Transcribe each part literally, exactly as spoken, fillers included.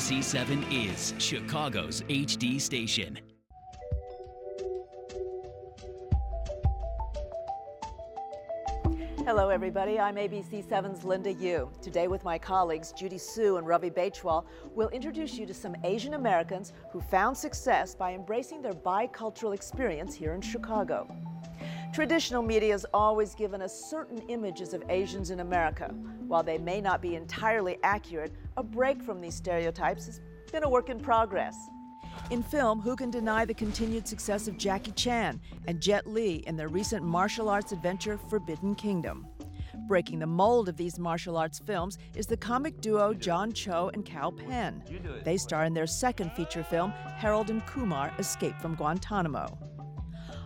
A B C seven is Chicago's H D station. Hello, everybody. I'm A B C seven's Linda Yu. Today, with my colleagues Judy Hsu and Ravi Baichwal, we'll introduce you to some Asian Americans who found success by embracing their bicultural experience here in Chicago. Traditional media has always given us certain images of Asians in America. While they may not be entirely accurate, a break from these stereotypes has been a work in progress. In film, who can deny the continued success of Jackie Chan and Jet Li in their recent martial arts adventure, Forbidden Kingdom? Breaking the mold of these martial arts films is the comic duo John Cho and Cal Penn. They star in their second feature film, Harold and Kumar Escape from Guantanamo.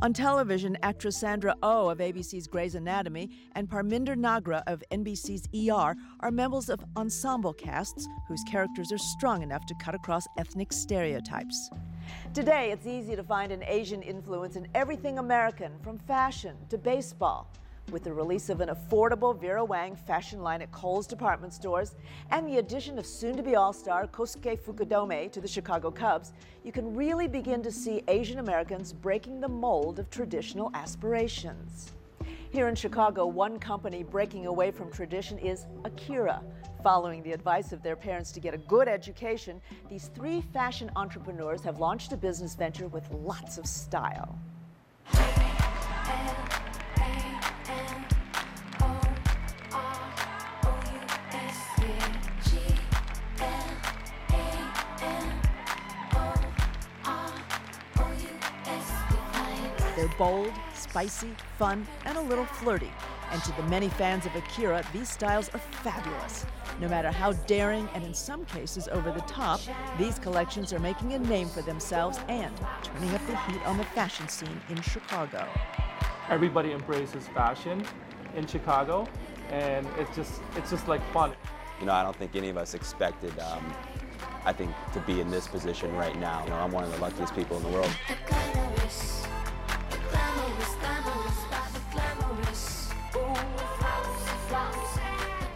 On television, actress Sandra Oh of A B C's Grey's Anatomy and Parminder Nagra of N B C's E R are members of ensemble casts whose characters are strong enough to cut across ethnic stereotypes. Today, it's easy to find an Asian influence in everything American, from fashion to baseball. With the release of an affordable Vera Wang fashion line at Kohl's department stores and the addition of soon-to-be all-star Kosuke Fukudome to the Chicago Cubs, you can really begin to see Asian Americans breaking the mold of traditional aspirations. Here in Chicago, one company breaking away from tradition is Akira. Following the advice of their parents to get a good education, these three fashion entrepreneurs have launched a business venture with lots of style. They're bold, spicy, fun, and a little flirty. And to the many fans of Akira, these styles are fabulous. No matter how daring and in some cases over the top, these collections are making a name for themselves and turning up the heat on the fashion scene in Chicago. Everybody embraces fashion in Chicago, and it's just it's just like fun. You know, I don't think any of us expected, um, I think, to be in this position right now. You know, I'm one of the luckiest people in the world.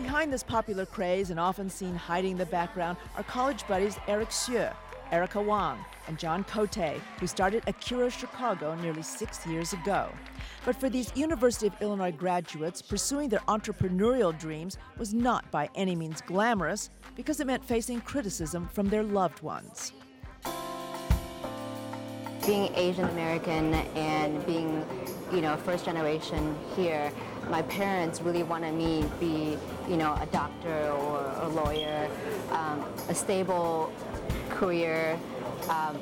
Behind this popular craze and often seen hiding in the background are college buddies Eric Hsu, Erica Wang, and John Cote, who started Akira Chicago nearly six years ago. But for these University of Illinois graduates, pursuing their entrepreneurial dreams was not by any means glamorous because it meant facing criticism from their loved ones. Being Asian American and being, you know, first generation here, my parents really wanted me to be, you know, a doctor or a lawyer, um, a stable career, um,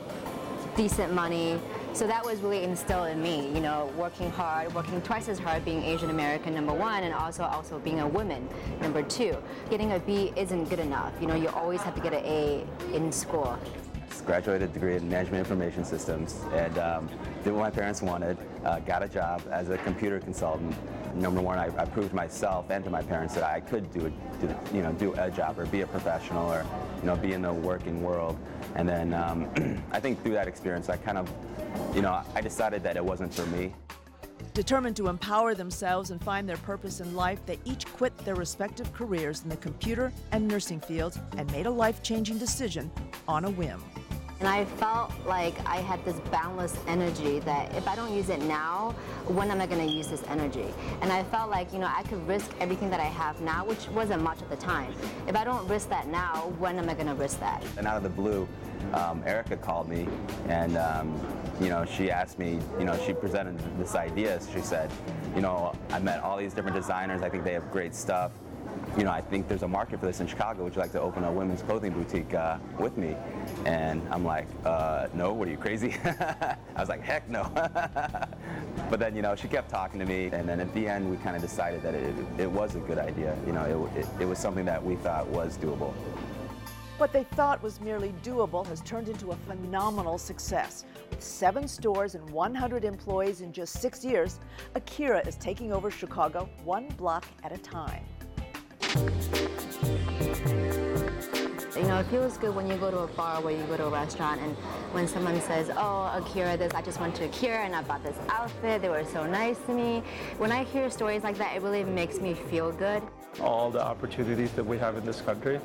decent money. So that was really instilled in me, you know, working hard, working twice as hard, being Asian American, number one, and also also being a woman, number two. Getting a B isn't good enough. You know, you always have to get an A in school. Graduated degree in management information systems and um, did what my parents wanted, uh, got a job as a computer consultant. Number one, I, I proved myself and to my parents that I could do, do, you know, do a job or be a professional or, you know, be in the working world. And then um, I think through that experience, I kind of, you know, I decided that it wasn't for me. Determined to empower themselves and find their purpose in life, they each quit their respective careers in the computer and nursing fields and made a life-changing decision on a whim. And I felt like I had this boundless energy that if I don't use it now, when am I going to use this energy? And I felt like, you know, I could risk everything that I have now, which wasn't much at the time. If I don't risk that now, when am I going to risk that? And out of the blue, um, Erica called me and, um, you know, she asked me, you know, she presented this idea. She said, you know, I met all these different designers. I think they have great stuff. You know, I think there's a market for this in Chicago. Would you like to open a women's clothing boutique uh, with me? And I'm like, uh, no, what are you, crazy? I was like, heck no. But then, you know, she kept talking to me. And then at the end, we kind of decided that it, it was a good idea. You know, it, it, it was something that we thought was doable. What they thought was merely doable has turned into a phenomenal success. With seven stores and one hundred employees in just six years, Akira is taking over Chicago one block at a time. You know, it feels good when you go to a bar or you go to a restaurant and when someone says, oh, Akira this, I just went to Akira and I bought this outfit, they were so nice to me. When I hear stories like that, it really makes me feel good. All the opportunities that we have in this country,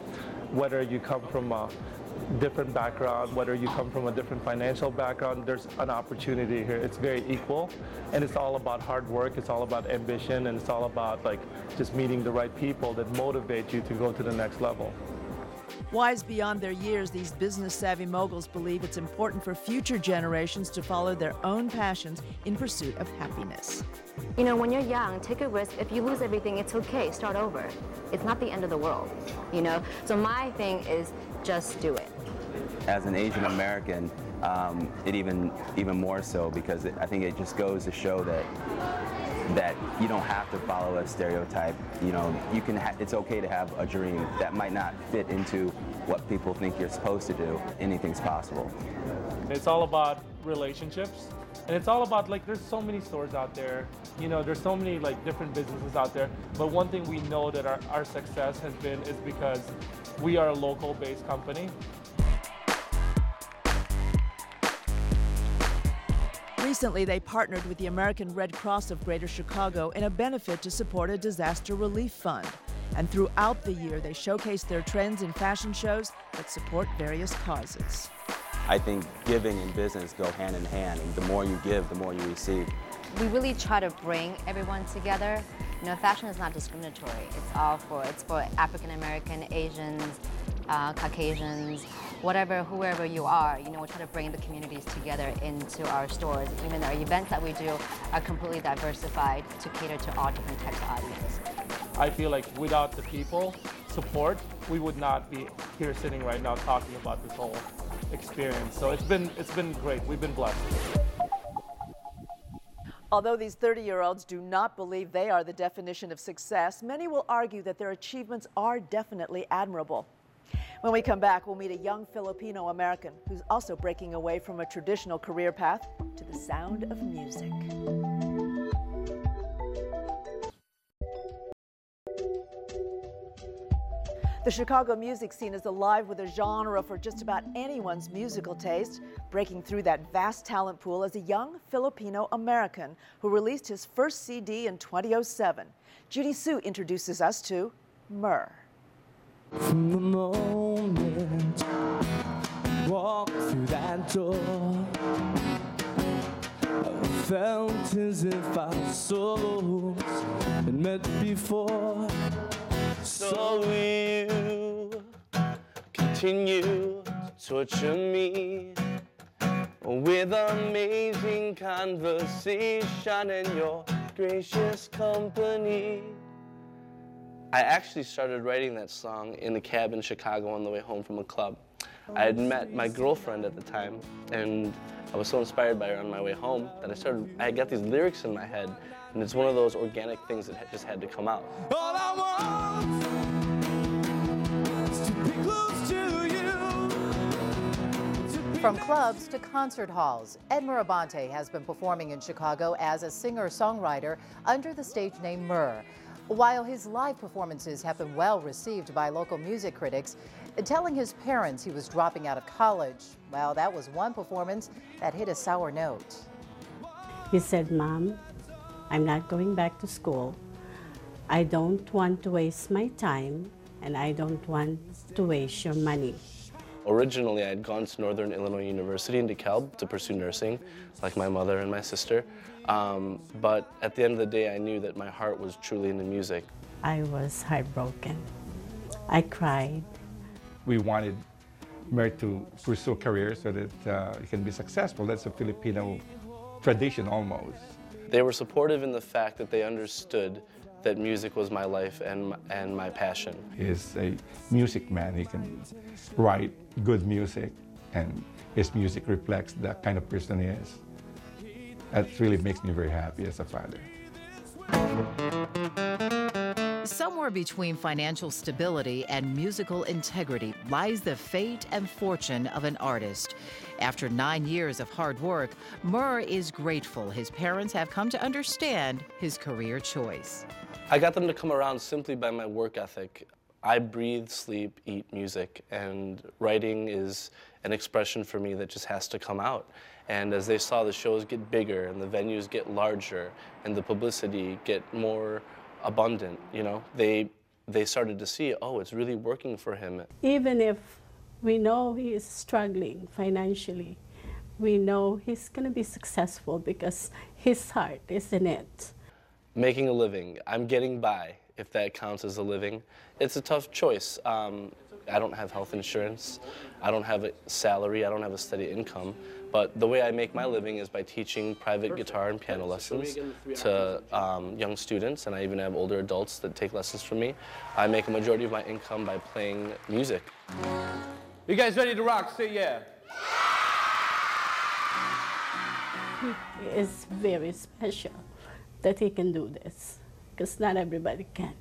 whether you come from a different background, whether you come from a different financial background, there's an opportunity here. It's very equal, and it's all about hard work, it's all about ambition, and it's all about like just meeting the right people that motivate you to go to the next level. Wise beyond their years, these business-savvy moguls believe it's important for future generations to follow their own passions in pursuit of happiness. You know, when you're young, take a risk. If you lose everything, it's okay. Start over. It's not the end of the world, you know? So my thing is just do it. As an Asian American, um, it even even more so, because it, I think it just goes to show that that you don't have to follow a stereotype. You know, you can. Ha- it's okay to have a dream that might not fit into what people think you're supposed to do. Anything's possible. It's all about relationships, and it's all about like there's so many stores out there. You know, there's so many like different businesses out there. But one thing we know that our, our success has been is because we are a local-based company. Recently, they partnered with the American Red Cross of Greater Chicago in a benefit to support a disaster relief fund. And throughout the year, they showcased their trends in fashion shows that support various causes. I think giving and business go hand in hand, and the more you give, the more you receive. We really try to bring everyone together. You know, fashion is not discriminatory. It's all for, it's for African American, Asians, uh, Caucasians, whatever, whoever you are. You know, we try to bring the communities together into our stores. Even our events that we do are completely diversified to cater to all different types of audiences. I feel like without the people support, we would not be here sitting right now talking about this whole experience. So it's been it's been great. We've been blessed. Although these thirty-year-olds do not believe they are the definition of success, many will argue that their achievements are definitely admirable. When we come back, we'll meet a young Filipino-American who's also breaking away from a traditional career path to the sound of music. The Chicago music scene is alive with a genre for just about anyone's musical taste, breaking through that vast talent pool as a young Filipino-American who released his first C D in twenty oh seven. Judy Hsu introduces us to Murr. From the moment I walked through that door, I felt as if our souls had met before. So you continue to torture me with amazing conversation and your gracious company. I actually started writing that song in the cab in Chicago on the way home from a club. I had met my girlfriend at the time, and I was so inspired by her on my way home that I started, I got these lyrics in my head, and it's one of those organic things that just had to come out. All I want is to be close to you. From clubs to concert halls, Ed Marabonte has been performing in Chicago as a singer-songwriter under the stage name Murr. While his live performances have been well received by local music critics, telling his parents he was dropping out of college, well, that was one performance that hit a sour note. He said, "Mom, I'm not going back to school. I don't want to waste my time, and I don't want to waste your money." Originally, I had gone to Northern Illinois University in DeKalb to pursue nursing, like my mother and my sister. Um, but at the end of the day, I knew that my heart was truly in the music. I was heartbroken. I cried. We wanted Murr to pursue a career so that uh, he can be successful. That's a Filipino tradition almost. They were supportive in the fact that they understood that music was my life and, and my passion. He's a music man. He can write good music, and his music reflects the kind of person he is. That really makes me very happy as a father. Somewhere between financial stability and musical integrity lies the fate and fortune of an artist. After nine years of hard work, Murr is grateful his parents have come to understand his career choice. I got them to come around simply by my work ethic. I breathe, sleep, eat music, and writing is an expression for me that just has to come out. And as they saw the shows get bigger and the venues get larger and the publicity get more abundant, you know, they they started to see, oh, it's really working for him. Even if we know he is struggling financially, we know he's going to be successful because his heart is in it. Making a living. I'm getting by, if that counts as a living. It's a tough choice. Um, I don't have health insurance. I don't have a salary. I don't have a steady income. But the way I make my living is by teaching private guitar and piano lessons to um, young students, and I even have older adults that take lessons from me. I make a majority of my income by playing music. You guys ready to rock? Say yeah. It's very special that he can do this, because not everybody can.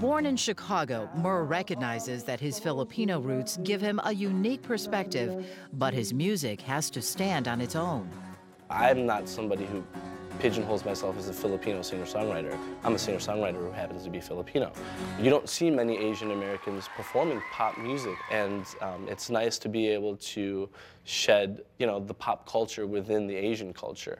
Born in Chicago, Murr recognizes that his Filipino roots give him a unique perspective, but his music has to stand on its own. I'm not somebody who pigeonholes myself as a Filipino singer-songwriter. I'm a singer-songwriter who happens to be Filipino. You don't see many Asian Americans performing pop music, and um, it's nice to be able to shed, you know, the pop culture within the Asian culture.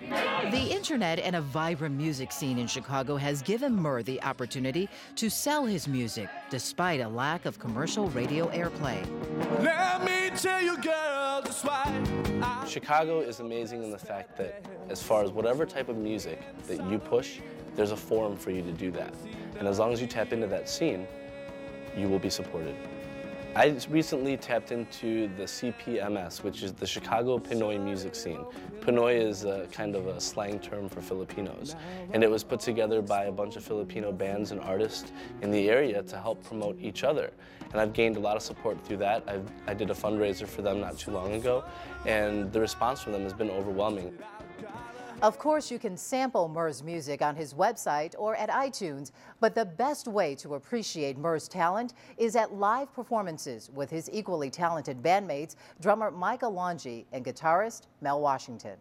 The internet and a vibrant music scene in Chicago has given Murr the opportunity to sell his music despite a lack of commercial radio airplay. Let me tell you, girl, that's why I... Chicago is amazing in the fact that as far as whatever type of music that you push, there's a forum for you to do that. And as long as you tap into that scene, you will be supported. I just recently tapped into the C P M S, which is the Chicago Pinoy music scene. Pinoy is a kind of a slang term for Filipinos, and it was put together by a bunch of Filipino bands and artists in the area to help promote each other. And I've gained a lot of support through that. I've, I did a fundraiser for them not too long ago, and the response from them has been overwhelming. Of course, you can sample Murr's music on his website or at iTunes, but the best way to appreciate Murr's talent is at live performances with his equally talented bandmates, drummer Mike Alonji and guitarist Mel Washington.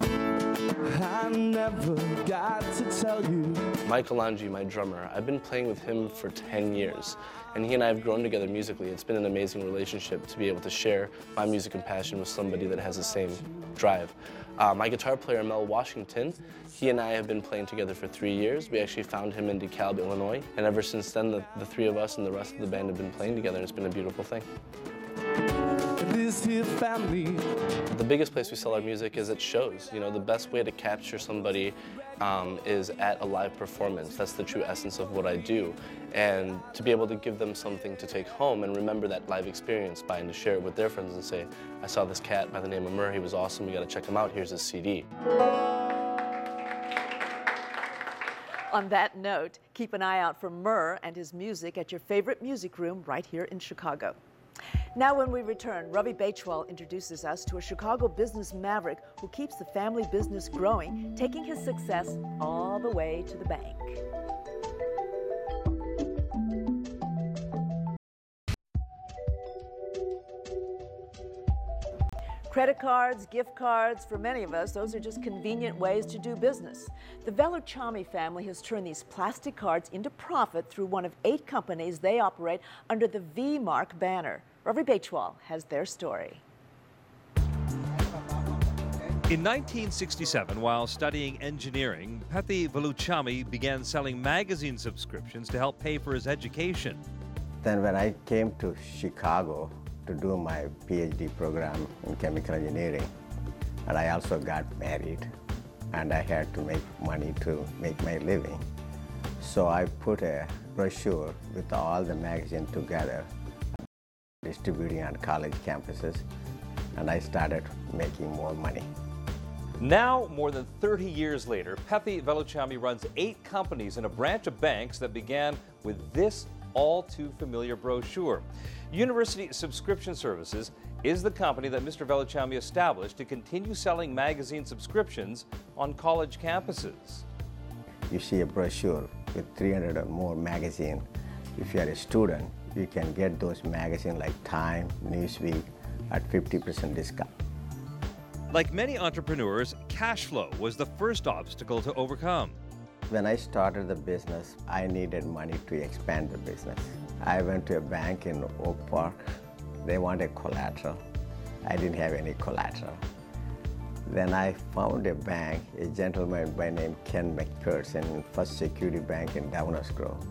I never got to tell you. Mike Alonji, my drummer, I've been playing with him for ten years, and he and I have grown together musically. It's been an amazing relationship to be able to share my music and passion with somebody that has the same drive. Uh, my guitar player, Mel Washington, he and I have been playing together for three years. We actually found him in DeKalb, Illinois, and ever since then, the, the three of us and the rest of the band have been playing together. It's been a beautiful thing. This here family. The biggest place we sell our music is at shows. You know, the best way to capture somebody um, is at a live performance. That's the true essence of what I do. And to be able to give them something to take home and remember that live experience by and to share it with their friends and say, I saw this cat by the name of Murr, he was awesome, you gotta check him out, here's his C D. On that note, keep an eye out for Murr and his music at your favorite music room right here in Chicago. Now when we return, Ravi Baichwal introduces us to a Chicago business maverick who keeps the family business growing, taking his success all the way to the bank. Credit cards, gift cards, for many of us, those are just convenient ways to do business. The Veluchamy family has turned these plastic cards into profit through one of eight companies they operate under the V Mark banner. Ravi Baichwal has their story. In nineteen sixty-seven, while studying engineering, Pethi Veluchamy began selling magazine subscriptions to help pay for his education. Then when I came to Chicago to do my PhD program in chemical engineering, and I also got married, and I had to make money to make my living. So I put a brochure with all the magazines together, distributing on college campuses, and I started making more money. Now, more than thirty years later, Pethi Veluchamy runs eight companies and a branch of banks that began with this all-too-familiar brochure. University Subscription Services is the company that Mister Veluchamy established to continue selling magazine subscriptions on college campuses. You see a brochure with three hundred or more magazines. If you're a student, you can get those magazines like Time, Newsweek at fifty percent discount. Like many entrepreneurs, cash flow was the first obstacle to overcome. When I started the business, I needed money to expand the business. I went to a bank in Oak Park. They wanted collateral. I didn't have any collateral. Then I found a bank, a gentleman by name Ken McPherson, First Security Bank in Downers Grove.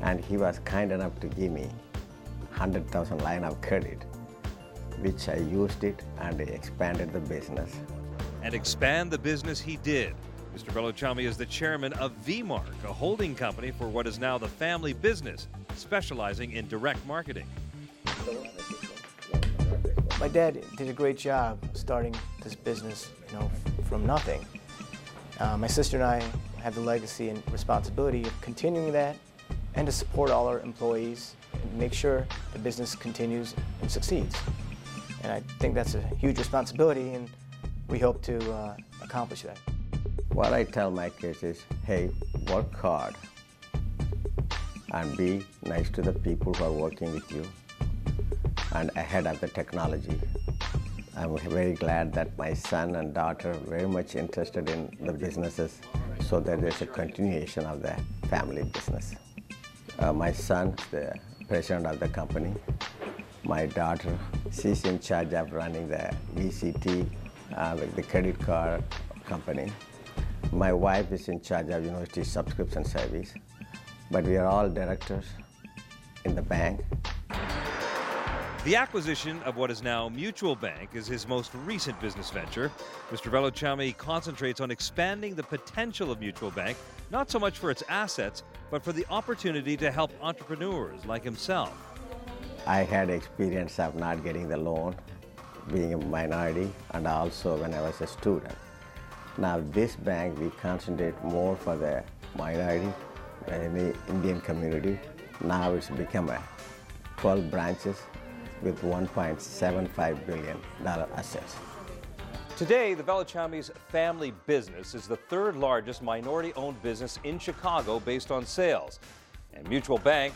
And he was kind enough to give me one hundred thousand line of credit, which I used it and expanded the business. And expand the business he did. Mister Veluchamy is the chairman of V-Mark, a holding company for what is now the family business, specializing in direct marketing. My dad did a great job starting this business, you know, from nothing. Uh, my sister and I have the legacy and responsibility of continuing that and to support all our employees and make sure the business continues and succeeds. And I think that's a huge responsibility, and we hope to uh, accomplish that. What I tell my kids is, hey, work hard and be nice to the people who are working with you and ahead of the technology. I'm very glad that my son and daughter are very much interested in the businesses, so that there's a continuation of the family business. Uh, my son is the president of the company. My daughter, she's in charge of running the V C T, uh, the credit card company. My wife is in charge of university subscription service. But we are all directors in the bank. The acquisition of what is now Mutual Bank is his most recent business venture. Mister Veluchamy concentrates on expanding the potential of Mutual Bank, not so much for its assets, but for the opportunity to help entrepreneurs like himself. I had experience of not getting the loan, being a minority, and also when I was a student. Now this bank, we concentrate more for the minority, the Indian community. Now it's become a twelve branches, with one point seven five billion dollars assets. Today, the Veluchamy's family business is the third largest minority-owned business in Chicago based on sales. And Mutual Bank,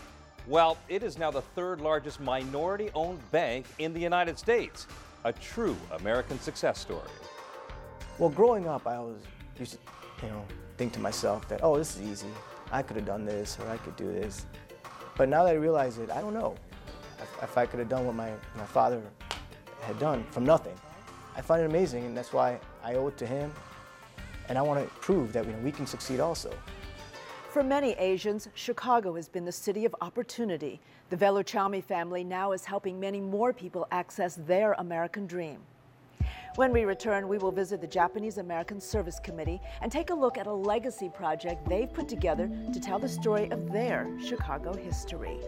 well, it is now the third largest minority-owned bank in the United States, a true American success story. Well, growing up, I always used to, you know, think to myself that, oh, this is easy. I could have done this, or I could do this. But now that I realize it, I don't know. If I could have done what my, my father had done from nothing. I find it amazing, and that's why I owe it to him. And I want to prove that, you know, we can succeed also. For many Asians, Chicago has been the city of opportunity. The Veluchamy family now is helping many more people access their American dream. When we return, we will visit the Japanese American Service Committee and take a look at a legacy project they've put together to tell the story of their Chicago history.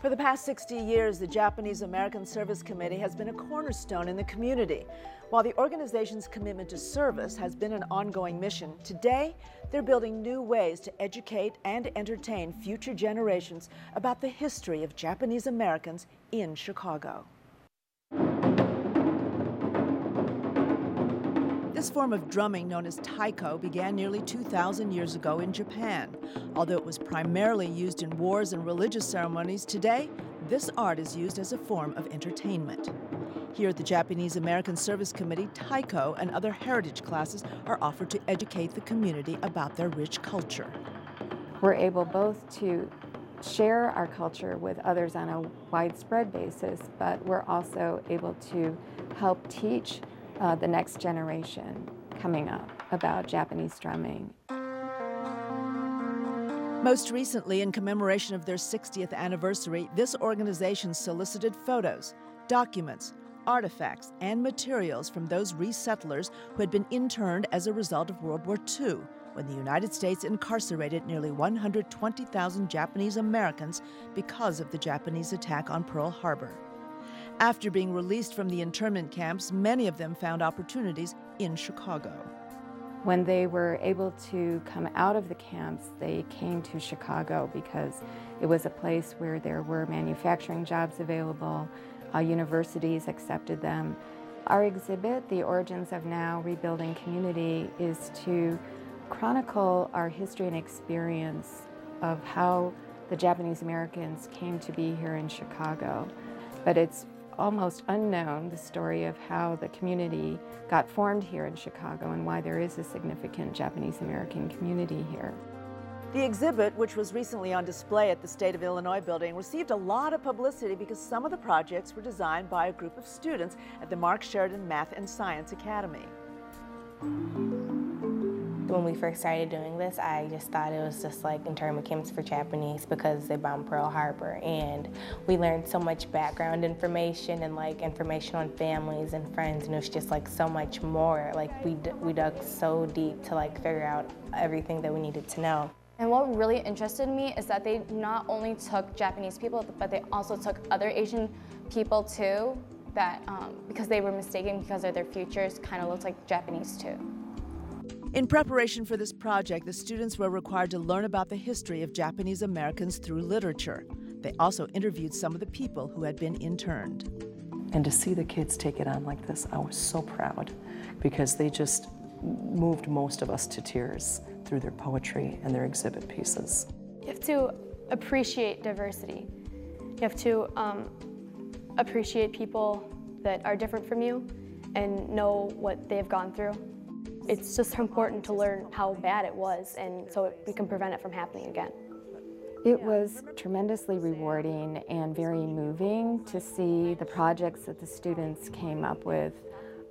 For the past sixty years, the Japanese American Service Committee has been a cornerstone in the community. While the organization's commitment to service has been an ongoing mission, today they're building new ways to educate and entertain future generations about the history of Japanese Americans in Chicago. This form of drumming, known as taiko, began nearly two thousand years ago in Japan. Although it was primarily used in wars and religious ceremonies, today this art is used as a form of entertainment. Here at the Japanese American Service Committee, taiko and other heritage classes are offered to educate the community about their rich culture. We're able both to share our culture with others on a widespread basis, but we're also able to help teach Uh, the next generation coming up about Japanese drumming. Most recently, in commemoration of their sixtieth anniversary, this organization solicited photos, documents, artifacts, and materials from those resettlers who had been interned as a result of World War Two, when the United States incarcerated nearly one hundred twenty thousand Japanese Americans because of the Japanese attack on Pearl Harbor. After being released from the internment camps, many of them found opportunities in Chicago. When they were able to come out of the camps, they came to Chicago because it was a place where there were manufacturing jobs available, uh, universities accepted them. Our exhibit, The Origins of Now, Rebuilding Community, is to chronicle our history and experience of how the Japanese Americans came to be here in Chicago. But it's almost unknown, the story of how the community got formed here in Chicago and why there is a significant Japanese American community here. The exhibit, which was recently on display at the State of Illinois building, received a lot of publicity because some of the projects were designed by a group of students at the Mark Sheridan Math and Science Academy. When we first started doing this, I just thought it was just like internment camps for Japanese because they bombed Pearl Harbor, and we learned so much background information and like information on families and friends, and it was just like so much more. Like we d we dug so deep to like figure out everything that we needed to know. And what really interested me is that they not only took Japanese people, but they also took other Asian people too, that um, because they were mistaken because of their futures kind of looked like Japanese too. In preparation for this project, the students were required to learn about the history of Japanese Americans through literature. They also interviewed some of the people who had been interned. And to see the kids take it on like this, I was so proud because they just moved most of us to tears through their poetry and their exhibit pieces. You have to appreciate diversity. You have to um, appreciate people that are different from you and know what they've gone through. It's just important to learn how bad it was, and so we can prevent it from happening again. It was tremendously rewarding and very moving to see the projects that the students came up with.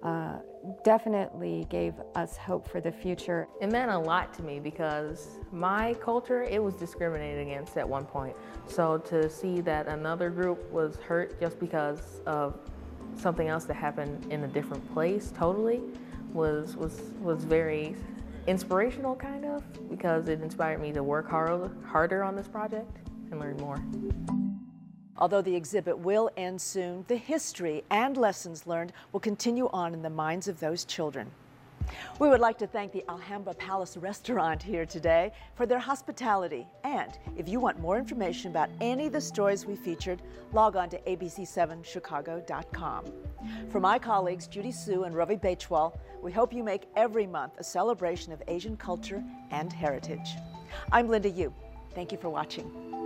Uh, definitely gave us hope for the future. It meant a lot to me because my culture, it was discriminated against at one point. So to see that another group was hurt just because of something else that happened in a different place totally, was was was very inspirational, kind of, because it inspired me to work hard, harder on this project and learn more. Although the exhibit will end soon, the history and lessons learned will continue on in the minds of those children. We would like to thank the Alhambra Palace Restaurant here today for their hospitality. And if you want more information about any of the stories we featured, log on to A B C seven chicago dot com. For my colleagues Judy Hsu and Ravi Baichwal, we hope you make every month a celebration of Asian culture and heritage. I'm Linda Yu. Thank you for watching.